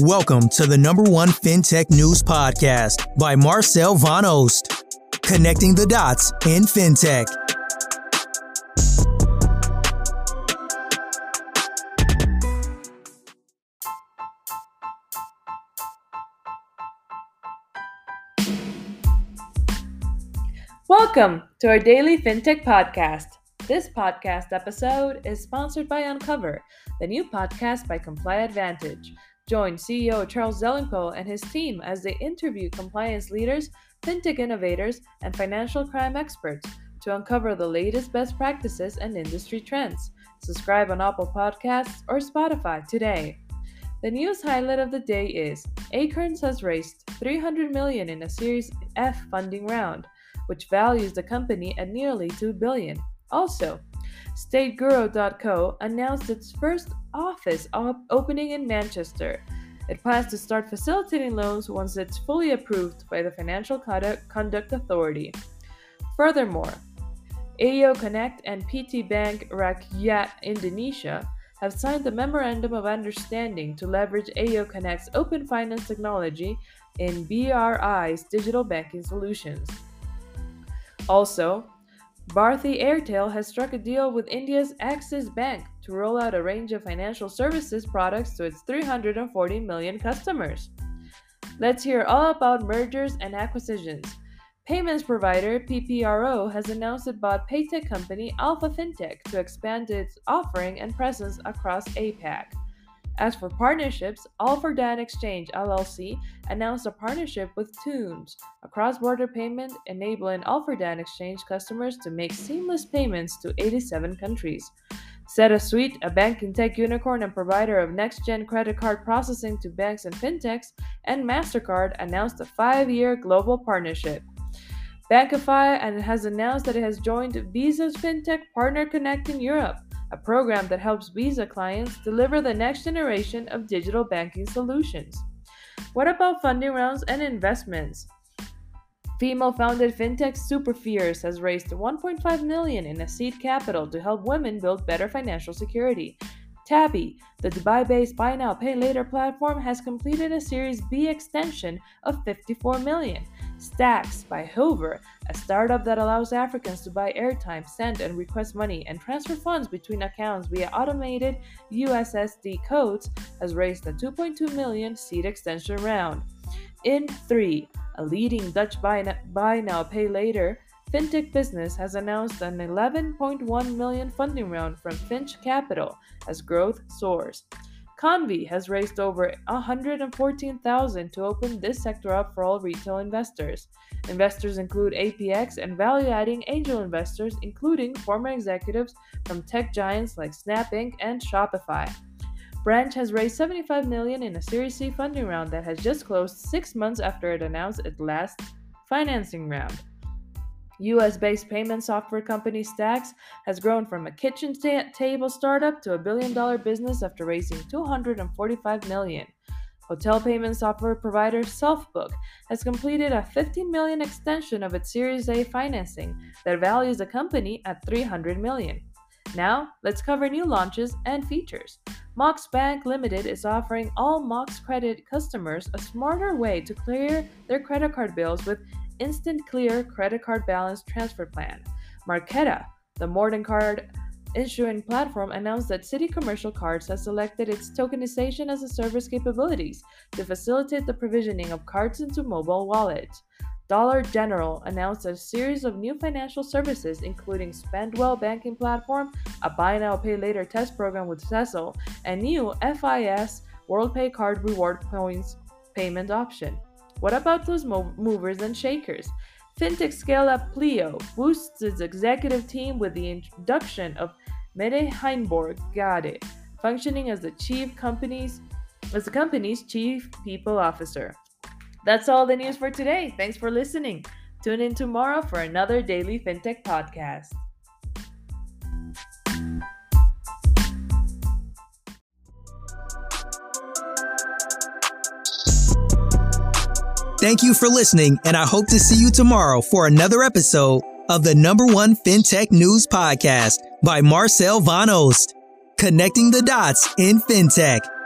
Welcome to the number one FinTech news podcast by Marcel Van Oost, connecting the dots in FinTech. Welcome to our daily FinTech podcast. This podcast episode is sponsored by Uncover, the new podcast by ComplyAdvantage. Join CEO Charles Delingpole and his team as they interview compliance leaders, fintech innovators, and financial crime experts to uncover the latest best practices and industry trends. Subscribe on Apple Podcasts or Spotify today. The news highlight of the day is Acorns has raised $300 million in a Series F funding round, which values the company at nearly $2 billion. Also, Estateguru.co announced its first office opening in Manchester. It plans to start facilitating loans once it's fully approved by the Financial Conduct Authority. Furthermore, Ayoconnect and PT Bank Rakyat Indonesia have signed a Memorandum of Understanding to leverage Ayoconnect's open finance technology in BRI's digital banking solutions. Also, Barthi Airtel has struck a deal with India's Axis Bank to roll out a range of financial services products to its 340 million customers. Let's hear all about mergers and acquisitions. Payments provider PPRO has announced it bought paytech company Alpha FinTech to expand its offering and presence across APAC. As for partnerships, Al Fardan Exchange LLC announced a partnership with Thunes, a cross-border payment enabling Al Fardan Exchange customers to make seamless payments to 87 countries. Seta Suite, a banking tech unicorn and provider of next-gen credit card processing to banks and fintechs, and Mastercard announced a 5-year global partnership. Bankify has announced that it has joined Visa's FinTech Partner Connect in Europe, a program that helps Visa clients deliver the next generation of digital banking solutions. What about funding rounds and investments? Female-founded fintech SuperFierce has raised $1.5 million in a seed capital to help women build better financial security. Tabby, the Dubai-based buy now pay later platform, has completed a Series B extension of $54 million. Stacks by Hover, a startup that allows Africans to buy airtime, send and request money, and transfer funds between accounts via automated USSD codes, has raised a $2.2 million seed extension round. In3, a leading Dutch buy now pay later fintech business, has announced an $11.1 million funding round from Finch Capital as growth soars. Convi has raised over $114,000 to open this sector up for all retail investors. Investors include APX and value-adding angel investors, including former executives from tech giants like Snap Inc. and Shopify. Branch has raised $75 million in a Series C funding round that has just closed 6 months after it announced its last financing round. US-based payment software company Stacks has grown from a kitchen table startup to a billion-dollar business after raising $245 million. Hotel payment software provider Selfbook has completed a $15 million extension of its Series A financing that values the company at $300 million. Now, let's cover new launches and features. Mox Bank Limited is offering all Mox Credit customers a smarter way to clear their credit card bills with Instant Clear Credit Card Balance Transfer Plan. Marqeta, the modern card issuing platform, announced that Citi Commercial Cards has selected its tokenization as a service capabilities to facilitate the provisioning of cards into mobile wallets. Dollar General announced a series of new financial services, including Spendwell banking platform, a buy now pay later test program with Cecil, and new FIS WorldPay card reward points payment option. What about those movers and shakers? Fintech scale-up Pleo boosts its executive team with the introduction of Mette Heinborg Gade, functioning as the company's chief people officer. That's all the news for today. Thanks for listening. Tune in tomorrow for another daily FinTech podcast. Thank you for listening, and I hope to see you tomorrow for another episode of the number one FinTech news podcast by Marcel Van Oost, Connecting the dots in FinTech.